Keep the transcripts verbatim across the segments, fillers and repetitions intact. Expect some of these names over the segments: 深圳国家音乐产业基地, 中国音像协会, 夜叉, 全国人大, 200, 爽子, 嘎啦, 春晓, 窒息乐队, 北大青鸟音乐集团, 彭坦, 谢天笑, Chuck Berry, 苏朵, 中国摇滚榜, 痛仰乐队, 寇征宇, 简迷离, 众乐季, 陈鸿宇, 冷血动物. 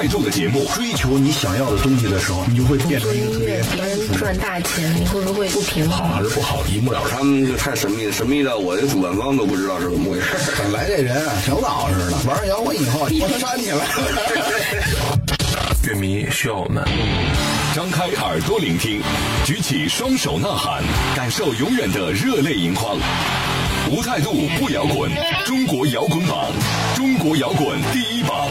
态度的节目。追求你想要的东西的时候，你就会变成一个特别赚大钱，你会不会不平衡？好还是不好，一目了然。他们就太神秘了，神秘的我的主办方都不知道是怎么回事。本来这人啊，挺老实的，玩摇滚以后，我他妈你了。乐迷需要我们张开耳朵聆听，举起双手呐喊，感受永远的热泪盈眶。无态度不摇滚，中国摇滚榜，中国摇滚第一榜。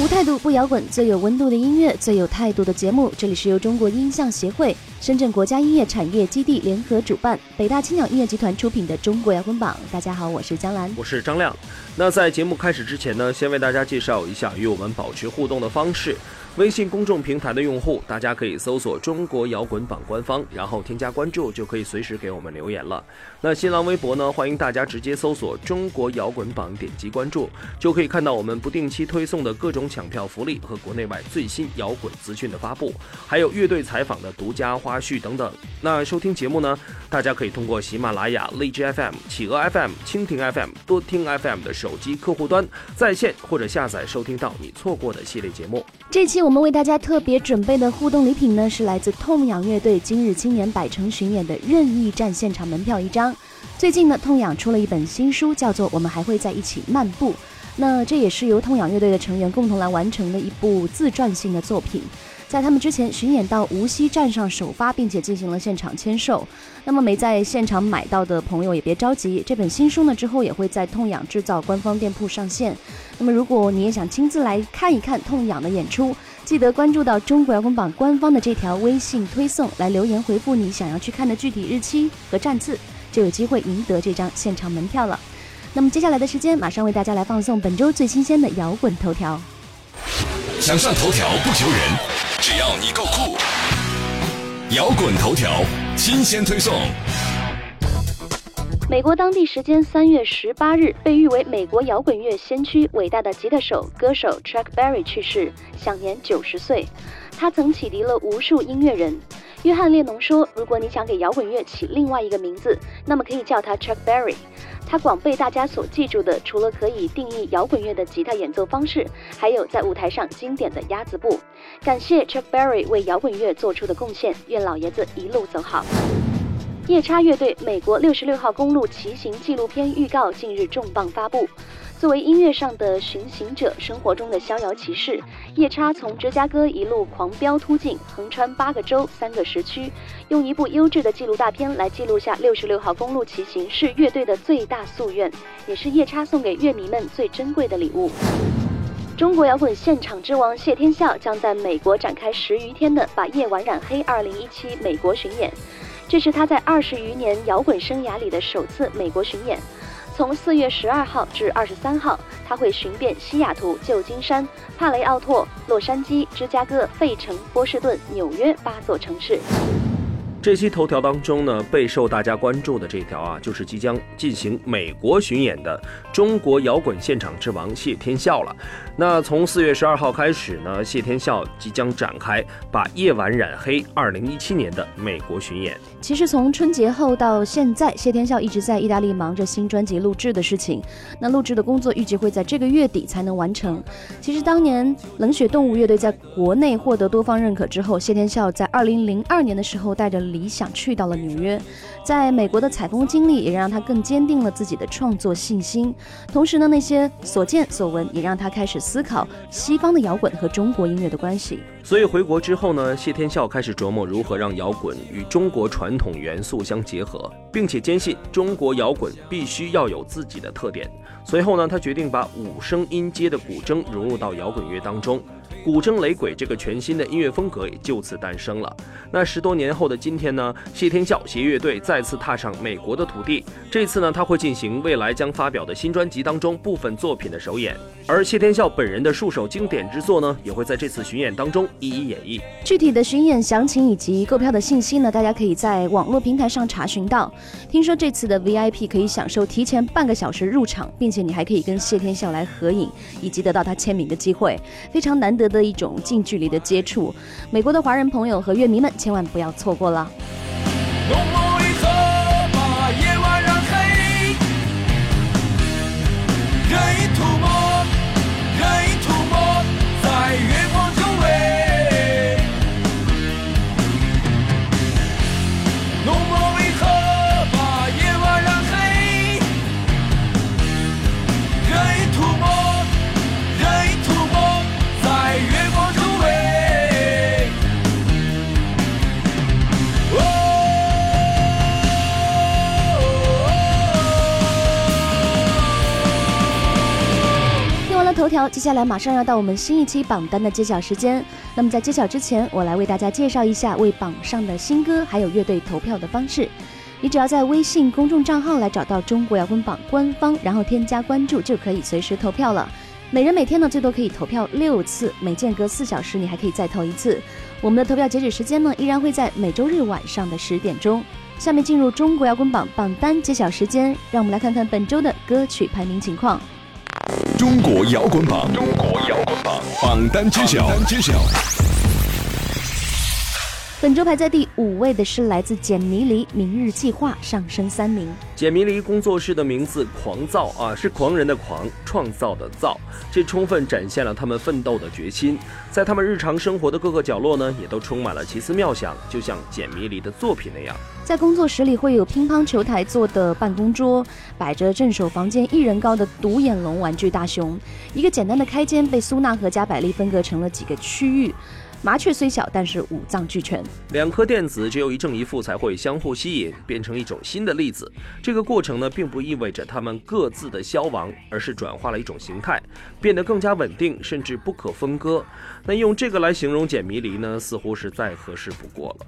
无态度不摇滚，最有温度的音乐，最有态度的节目。这里是由中国音像协会、深圳国家音乐产业基地联合主办，北大青鸟音乐集团出品的《中国摇滚榜》。大家好，我是江兰，我是张亮。那在节目开始之前呢，先为大家介绍一下与我们保持互动的方式。微信公众平台的用户，大家可以搜索中国摇滚榜官方，然后添加关注，就可以随时给我们留言了。那新浪微博呢，欢迎大家直接搜索中国摇滚榜，点击关注，就可以看到我们不定期推送的各种抢票福利和国内外最新摇滚资讯的发布，还有乐队采访的独家花絮等等。那收听节目呢，大家可以通过喜马拉雅、荔枝 F M、 企鹅 F M、 蜻蜓 F M、 多听 F M 的手机客户端在线或者下载收听到你错过的系列节目。这期我我们为大家特别准备的互动礼品呢，是来自痛仰乐队今日青年百城巡演的任意站现场门票一张。最近呢，痛仰出了一本新书，叫做《我们还会在一起漫步》。那这也是由痛仰乐队的成员共同来完成的一部自传性的作品。在他们之前巡演到无锡站上首发，并且进行了现场签售。那么没在现场买到的朋友也别着急，这本新书呢之后也会在痛仰制造官方店铺上线。那么如果你也想亲自来看一看痛仰的演出，记得关注到中国摇滚榜官方的这条微信推送，来留言回复你想要去看的具体日期和站次，就有机会赢得这张现场门票了。那么接下来的时间，马上为大家来放送本周最新鲜的摇滚头条。想上头条不求人，只要你够酷。摇滚头条新鲜推送。美国当地时间三月十八日，被誉为美国摇滚乐先驱、伟大的吉他手、歌手 Chuck Berry 去世，享年九十岁。他曾启迪了无数音乐人。约翰列侬说：“如果你想给摇滚乐起另外一个名字，那么可以叫他 Chuck Berry。”他广被大家所记住的，除了可以定义摇滚乐的吉他演奏方式，还有在舞台上经典的鸭子步。感谢 Chuck Berry 为摇滚乐做出的贡献，愿老爷子一路走好。夜叉乐队美国六十六号公路骑行纪录片预告近日重磅发布。作为音乐上的巡行者，生活中的逍遥骑士，夜叉从芝加哥一路狂飙突进，横穿八个州、三个时区，用一部优质的纪录大片来记录下六十六号公路骑行，是乐队的最大夙愿，也是夜叉送给乐迷们最珍贵的礼物。中国摇滚现场之王谢天笑将在美国展开十余天的《把夜晚染黑》二零一七美国巡演。这是他在二十余年摇滚生涯里的首次美国巡演，从四月十二号至二十三号，他会巡遍西雅图、旧金山、帕雷奥托、洛杉矶、芝加哥、费城、波士顿、纽约八座城市。这期头条当中呢，备受大家关注的这条啊，就是即将进行美国巡演的中国摇滚现场之王谢天笑了。那从四月十二号开始呢，谢天笑即将展开《把夜晚染黑》二零一七年的美国巡演。其实从春节后到现在，谢天笑一直在意大利忙着新专辑录制的事情。那录制的工作预计会在这个月底才能完成。其实当年冷血动物乐队在国内获得多方认可之后，谢天笑在二零零二年的时候带着理想去到了纽约，在美国的采风经历也让他更坚定了自己的创作信心。同时呢，那些所见所闻也让他开始思考西方的摇滚和中国音乐的关系。所以回国之后呢，谢天笑开始琢磨如何让摇滚与中国传统元素相结合，并且坚信中国摇滚必须要有自己的特点。随后呢，他决定把五声音阶的古筝融入到摇滚乐当中。古筝雷鬼这个全新的音乐风格也就此诞生了。那十多年后的今天呢，谢天笑携乐队再次踏上美国的土地。这次呢，他会进行未来将发表的新专辑当中部分作品的首演，而谢天笑本人的数首经典之作呢，也会在这次巡演当中一一演绎。具体的巡演详情以及购票的信息呢，大家可以在网络平台上查询到。听说这次的 V I P 可以享受提前半个小时入场，并且你还可以跟谢天笑来合影，以及得到他签名的机会，非常难得的一种近距离的接触。美国的华人朋友和乐迷们千万不要错过了。跟我一走，把夜晚染黑，头条，接下来马上要到我们新一期榜单的揭晓时间。那么在揭晓之前，我来为大家介绍一下为榜上的新歌还有乐队投票的方式。你只要在微信公众账号来找到中国摇滚榜官方，然后添加关注，就可以随时投票了。每人每天呢最多可以投票六次，每间隔四小时你还可以再投一次。我们的投票截止时间呢依然会在每周日晚上的十点钟。下面进入中国摇滚榜榜单揭晓时间，让我们来看看本周的歌曲排名情况。中国摇滚榜，中国摇滚榜榜单揭晓。本周排在第五位的是来自简迷离《明日计划》，上升三名。简迷离工作室的名字狂躁啊，是狂人的狂，创造的造，这充分展现了他们奋斗的决心。在他们日常生活的各个角落呢，也都充满了奇思妙想，就像简迷离的作品那样。在工作室里会有乒乓球台做的办公桌，摆着镇守房间一人高的独眼龙玩具大熊，一个简单的开间被苏娜和加百利分割成了几个区域。麻雀虽小，但是五脏俱全。两颗电子只有一正一负才会相互吸引，变成一种新的粒子。这个过程呢，并不意味着它们各自的消亡，而是转化了一种形态，变得更加稳定，甚至不可分割。那用这个来形容简迷离呢，似乎是再合适不过了。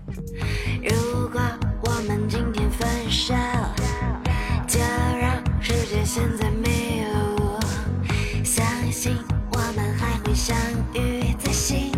如果我们今天分手，就让世界陷在迷雾，相信我们还会相遇在心。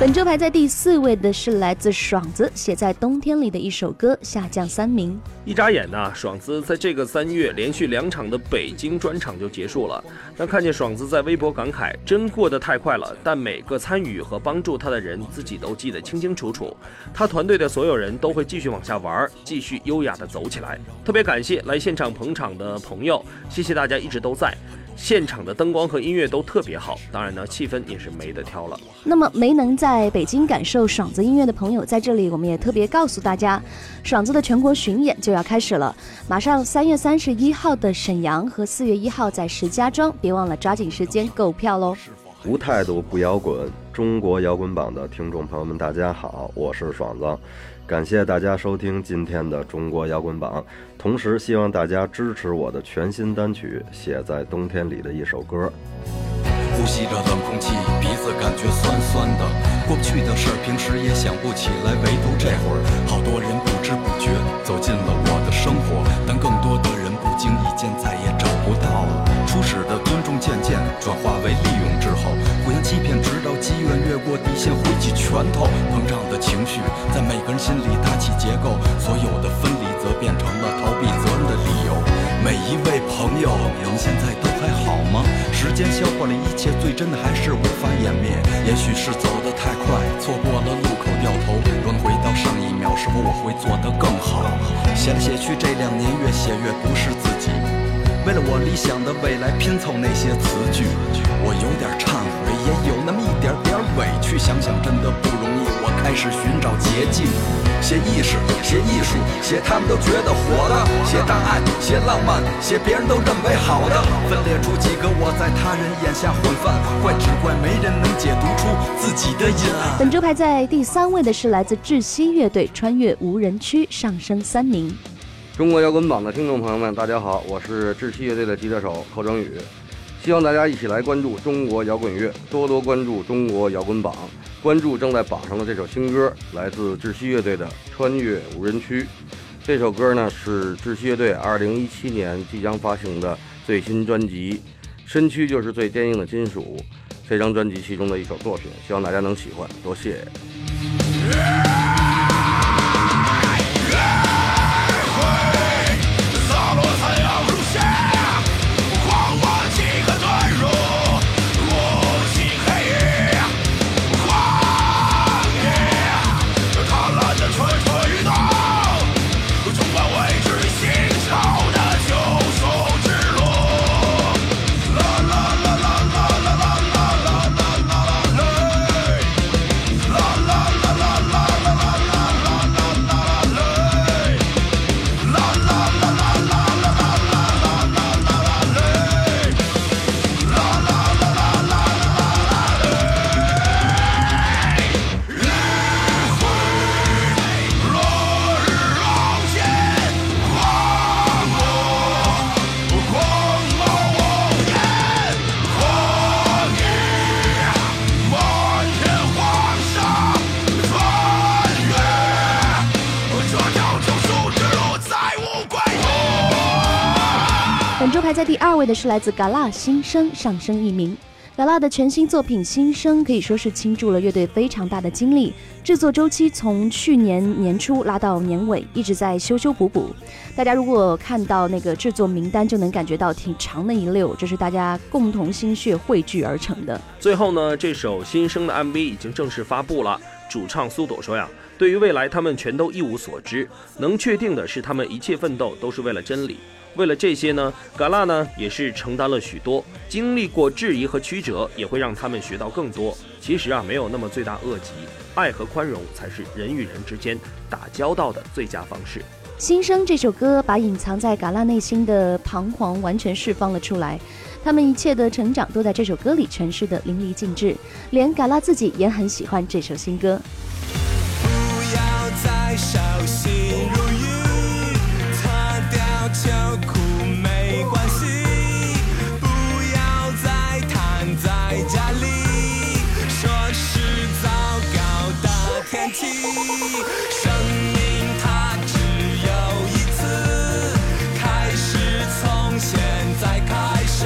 本周排在第四位的是来自爽子写在冬天里的一首歌，下降三名。一眨眼呢、啊，爽子在这个三月连续两场的北京专场就结束了。那看见爽子在微博感慨，真过得太快了，但每个参与和帮助他的人自己都记得清清楚楚。他团队的所有人都会继续往下玩，继续优雅的走起来。特别感谢来现场捧场的朋友，谢谢大家一直都在。现场的灯光和音乐都特别好，当然呢气氛也是没得挑了。那么没能在北京感受爽子音乐的朋友，在这里我们也特别告诉大家，爽子的全国巡演就要开始了，马上三月三十一号的沈阳和四月一号在石家庄，别忘了抓紧时间购票喽。无态度不摇滚，中国摇滚榜的听众朋友们大家好，我是爽子，感谢大家收听今天的中国摇滚榜，同时希望大家支持我的全新单曲《写在冬天里的一首歌》。呼吸着冷空气，鼻子感觉酸酸的，过不去的事儿平时也想不起来，唯独这会儿好多人不知不觉走进了我的生活，但更多的人不经意间再也找不到了。初始的尊重渐渐转化为利用之后，互相欺骗，直到机缘越过底线，挥起拳头。膨胀的情绪在每个人心里搭起结构，所有的分离则变成了逃避责任的理由。每一位朋友，你现在都还好吗？时间消化了一切，最真的还是无法湮灭。也许是走得太快，错过了路口掉头，轮回到上一秒，是否我会做得更好？写来写去，这两年越写越不是自己。为了我理想的未来拼凑那些词句，我有点忏悔，也有那么一点点委屈，想想真的不容易，我开始寻找捷径，写意识，写艺术，写他们都觉得活的，写档案，写浪漫，写别人都认为好的，分裂出几个我在他人眼下混饭，怪只怪没人能解读出自己的阴暗。本周排在第三位的是来自窒息乐队《穿越无人区》，上升三名。中国摇滚榜的听众朋友们大家好，我是窒息乐队的吉他手寇征宇，希望大家一起来关注中国摇滚乐，多多关注中国摇滚榜，关注正在榜上的这首新歌，来自窒息乐队的《穿越无人区》。这首歌呢是窒息乐队二零一七年即将发行的最新专辑《身躯就是最坚硬的金属》这张专辑其中的一首作品，希望大家能喜欢，多谢。Yeah! 本周排在第二位的是来自 嘎啦 新生上升一名。嘎啦 的全新作品《新生》可以说是倾注了乐队非常大的精力，制作周期从去年年初拉到年尾，一直在修修补补。大家如果看到那个制作名单，就能感觉到挺长的一溜，这是大家共同心血汇聚而成的。最后呢，这首《新生》的 M V 已经正式发布了。主唱苏朵说呀，对于未来他们全都一无所知，能确定的是他们一切奋斗都是为了真理。为了这些呢，嘎啦呢也是承担了许多，经历过质疑和曲折，也会让他们学到更多。其实啊，没有那么罪大恶极，爱和宽容才是人与人之间打交道的最佳方式。新生这首歌把隐藏在嘎啦内心的彷徨完全释放了出来，他们一切的成长都在这首歌里诠释的淋漓尽致，连嘎啦自己也很喜欢这首新歌。不要再小心如鱼，擦掉秋裤没关系，不要再躺在家里，说是糟糕的天气，生命它只有一次，开始从现在开始。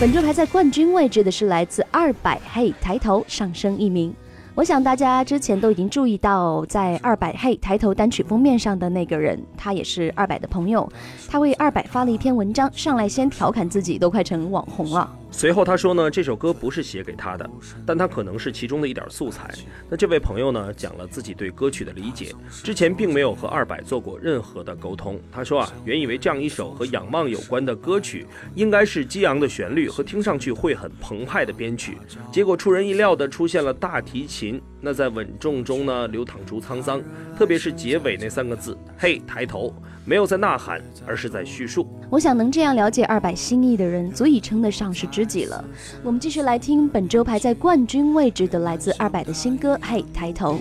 本周排在冠军位置的是来自二百嘿抬头上升一名。我想大家之前都已经注意到，在二百嘿抬头单曲封面上的那个人，他也是二百的朋友，他为二百发了一篇文章，上来先调侃自己都快成网红了。随后他说呢，这首歌不是写给他的，但他可能是其中的一点素材。那这位朋友呢，讲了自己对歌曲的理解，之前并没有和二百做过任何的沟通。他说啊，原以为这样一首和仰望有关的歌曲，应该是激昂的旋律和听上去会很澎湃的编曲，结果出人意料的出现了大提琴，那在稳重中呢流淌出沧桑，特别是结尾那三个字嘿抬头，没有在呐喊，而是在叙述。我想能这样了解二百心意的人，足以称得上是知己了。我们继续来听本周排在冠军位置的来自二百的新歌嘿抬头。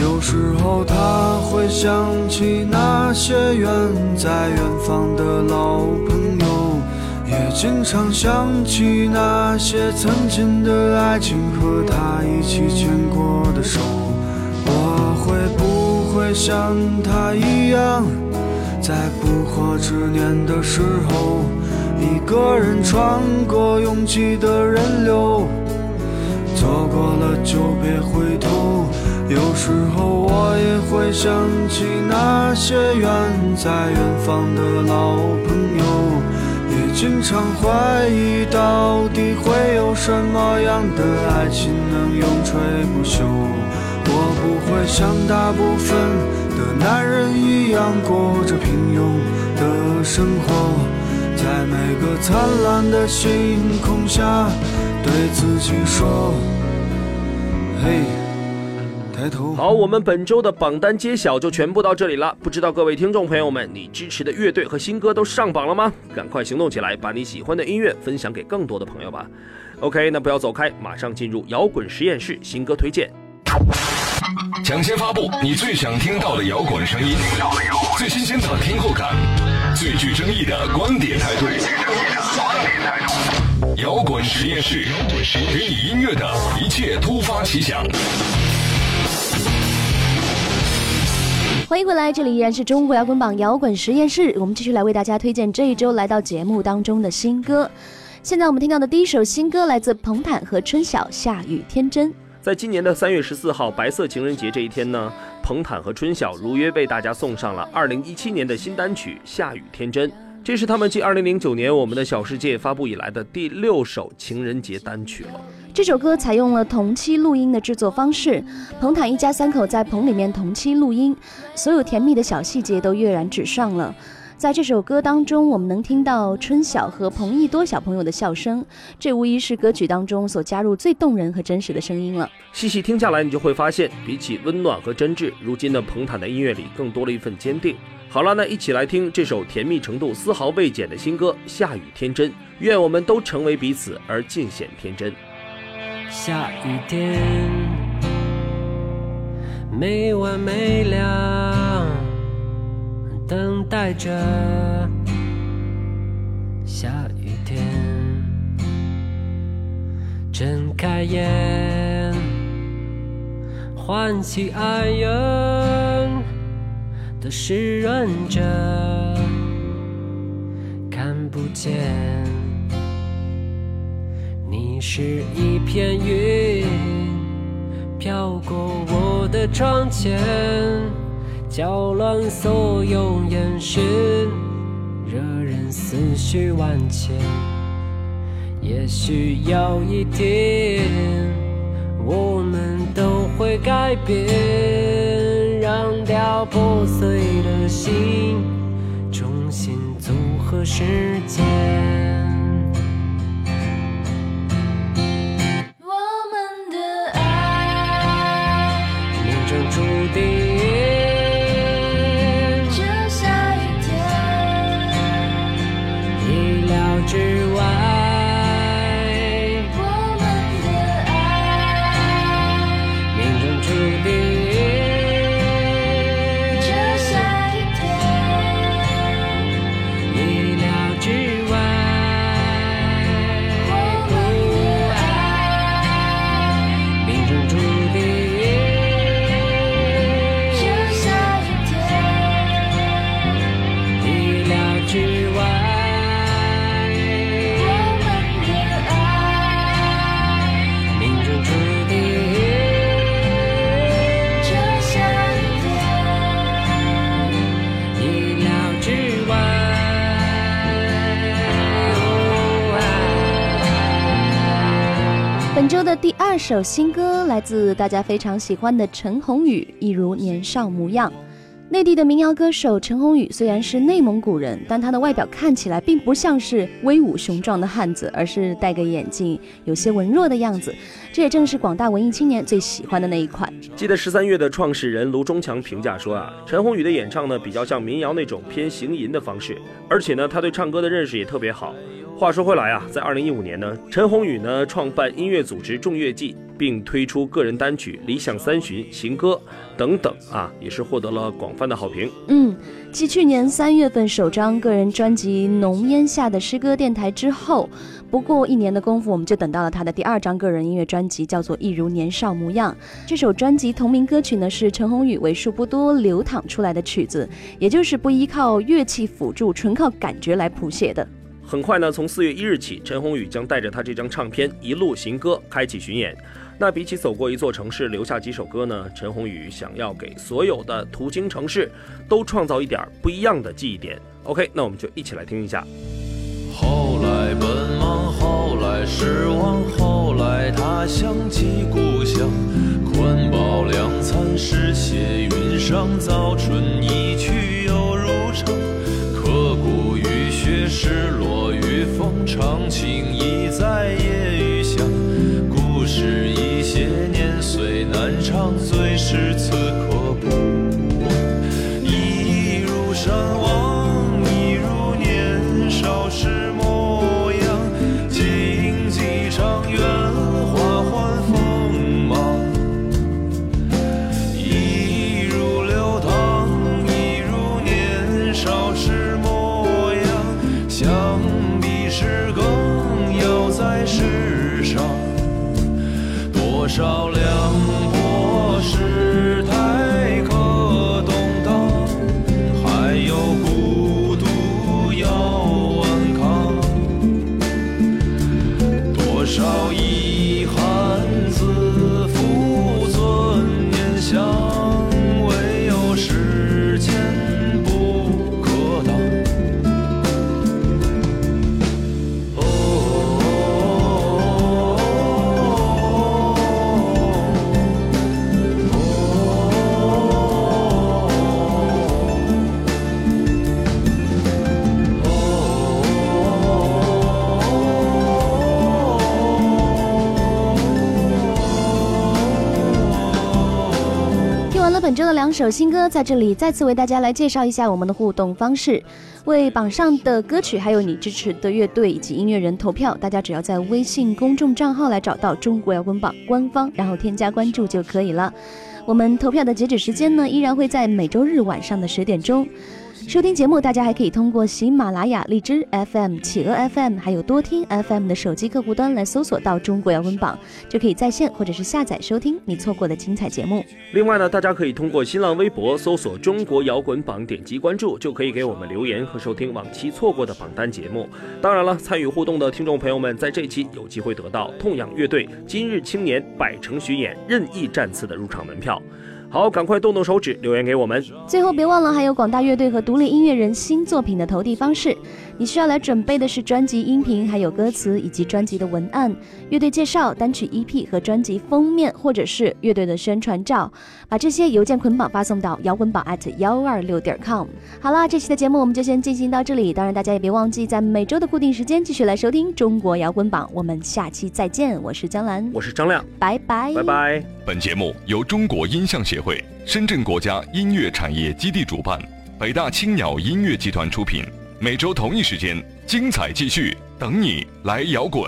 有时候他会想起那些远在远方的老朋友，也经常想起那些曾经的爱情和他一起牵过的手。我会不会像他一样，在不惑之年的时候，一个人穿过拥挤的人流，错过了就别回头。有时候我也会想起那些远在远方的老朋友，也经常怀疑到底会有什么样的爱情能永垂不朽。我不会像大部分的男人一样过着平庸的生活，在每个灿烂的星空下对自己说嘿抬头。好，我们本周的榜单揭晓就全部到这里了。不知道各位听众朋友们，你支持的乐队和新歌都上榜了吗？赶快行动起来，把你喜欢的音乐分享给更多的朋友吧。 OK， 那不要走开，马上进入摇滚实验室新歌推荐，抢先发布你最想听到的摇滚声音，最新鲜的听后感，最具争议的观点态度。摇滚实验室给你音乐的一切突发奇想。欢迎回来，这里依然是中国摇滚榜摇滚实验室，我们继续来为大家推荐这一周来到节目当中的新歌。现在我们听到的第一首新歌来自彭坦和春晓，《下雨天真》。在今年的三月十四号白色情人节这一天呢，彭坦和春晓如约为大家送上了二零一七年的新单曲《下雨天真》，这是他们继二零零九年《我们的小世界》发布以来的第六首情人节单曲了。这首歌采用了同期录音的制作方式，彭坦一家三口在棚里面同期录音，所有甜蜜的小细节都跃然纸上了。在这首歌当中，我们能听到春晓和彭一多小朋友的笑声，这无疑是歌曲当中所加入最动人和真实的声音了。细细听下来，你就会发现，比起温暖和真挚，如今的彭坦的音乐里更多了一份坚定。好了，那一起来听这首甜蜜程度丝毫未减的新歌《下雨天真》，愿我们都成为彼此而尽显天真。下雨天没完没了，等待着下雨天，睁开眼，欢喜爱人的湿润着，看不见你是一片云，飘过我的窗前，搅乱所有眼神，惹人思绪万千。也许有一天，我们都会改变，让掉破碎的心，重新组合时间。注定这下雨天，意料之外，我们的爱命中注定这下雨天，意料之外，我们的爱命中注定。本周的第二首新歌来自大家非常喜欢的陈鸿宇，一如年少模样。内地的民谣歌手陈鸿宇虽然是内蒙古人，但他的外表看起来并不像是威武雄壮的汉子，而是戴个眼镜有些文弱的样子，这也正是广大文艺青年最喜欢的那一款。记得十三月的创始人卢中强评价说啊，陈鸿宇的演唱呢比较像民谣那种偏行吟的方式，而且呢他对唱歌的认识也特别好。话说回来啊，在二零一五年呢，陈鸿宇呢创办音乐组织众乐季，并推出个人单曲《理想三旬》《行歌》等等啊，也是获得了广泛的好评。嗯，继去年三月份首张个人专辑《浓烟下的诗歌电台》之后，不过一年的功夫，我们就等到了他的第二张个人音乐专辑，叫做《一如年少模样》。这首专辑同名歌曲呢，是陈鸿宇为数不多流淌出来的曲子，也就是不依靠乐器辅助，纯靠感觉来谱写的。很快呢，从四月一日起，陈鸿宇将带着他这张唱片一路行歌开启巡演。那比起走过一座城市留下几首歌呢，陈鸿宇想要给所有的途经城市都创造一点不一样的记忆点。 OK， 那我们就一起来听一下。后来奔忙，后来失望，后来他想起故乡，宽饱两餐，诗写云上早春，一去又如常，刻骨雨雪，失落与风，长情已在夜雨下，故事一些年岁难长，最是此刻不忘。一如山望，一如年少时模样，荆棘长远，花环锋芒，一如流淌，一如年少时模样，想必是更要在世上多少两波世态可动荡，还有孤独要安康，多少遗憾自负尊严，相唯有时间不可挡。本周的两首新歌，在这里再次为大家来介绍一下我们的互动方式。为榜上的歌曲还有你支持的乐队以及音乐人投票，大家只要在微信公众账号来找到中国摇滚榜官方，然后添加关注就可以了。我们投票的截止时间呢，依然会在每周日晚上的十点钟。收听节目，大家还可以通过喜马拉雅、荔枝 F M、企鹅 F M 还有多听 F M 的手机客户端来搜索到中国摇滚榜，就可以在线或者是下载收听你错过的精彩节目。另外呢，大家可以通过新浪微博搜索中国摇滚榜，点击关注就可以给我们留言和收听往期错过的榜单节目。当然了，参与互动的听众朋友们在这期有机会得到痛仰乐队、今日青年、百城巡演、任意战次的入场门票。好，赶快动动手指留言给我们。最后别忘了还有广大乐队和独立音乐人新作品的投递方式，你需要来准备的是专辑音频还有歌词以及专辑的文案、乐队介绍、单曲 E P 和专辑封面，或者是乐队的宣传照，把这些邮件捆绑发送到摇滚榜 at 一二六 点 com。 好了，这期的节目我们就先进行到这里，当然大家也别忘记在每周的固定时间继续来收听中国摇滚榜，我们下期再见。我是江兰，我是张亮，拜拜拜拜。本节目由中国音像协会会深圳国家音乐产业基地主办，北大青鸟音乐集团出品。每周同一时间，精彩继续，等你来摇滚。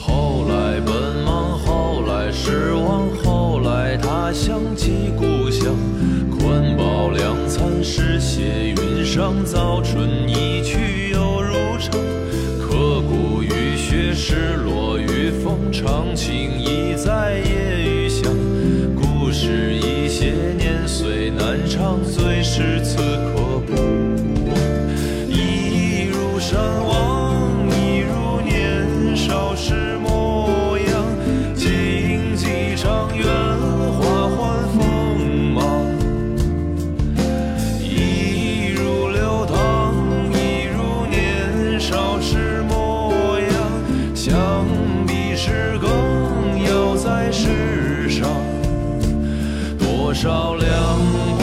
后来奔忙，后来失望，后来他想起故乡，困饱两餐，诗写云上，早春一去又如常。刻骨雨雪，失落与风，长情已在夜雨响。故事一些年岁难长，最是此刻不忘。一如山望，一如年少时模样，荆棘长远，花环锋芒。一如流淌，一如年少时模样，想必是更要在世上。多少良。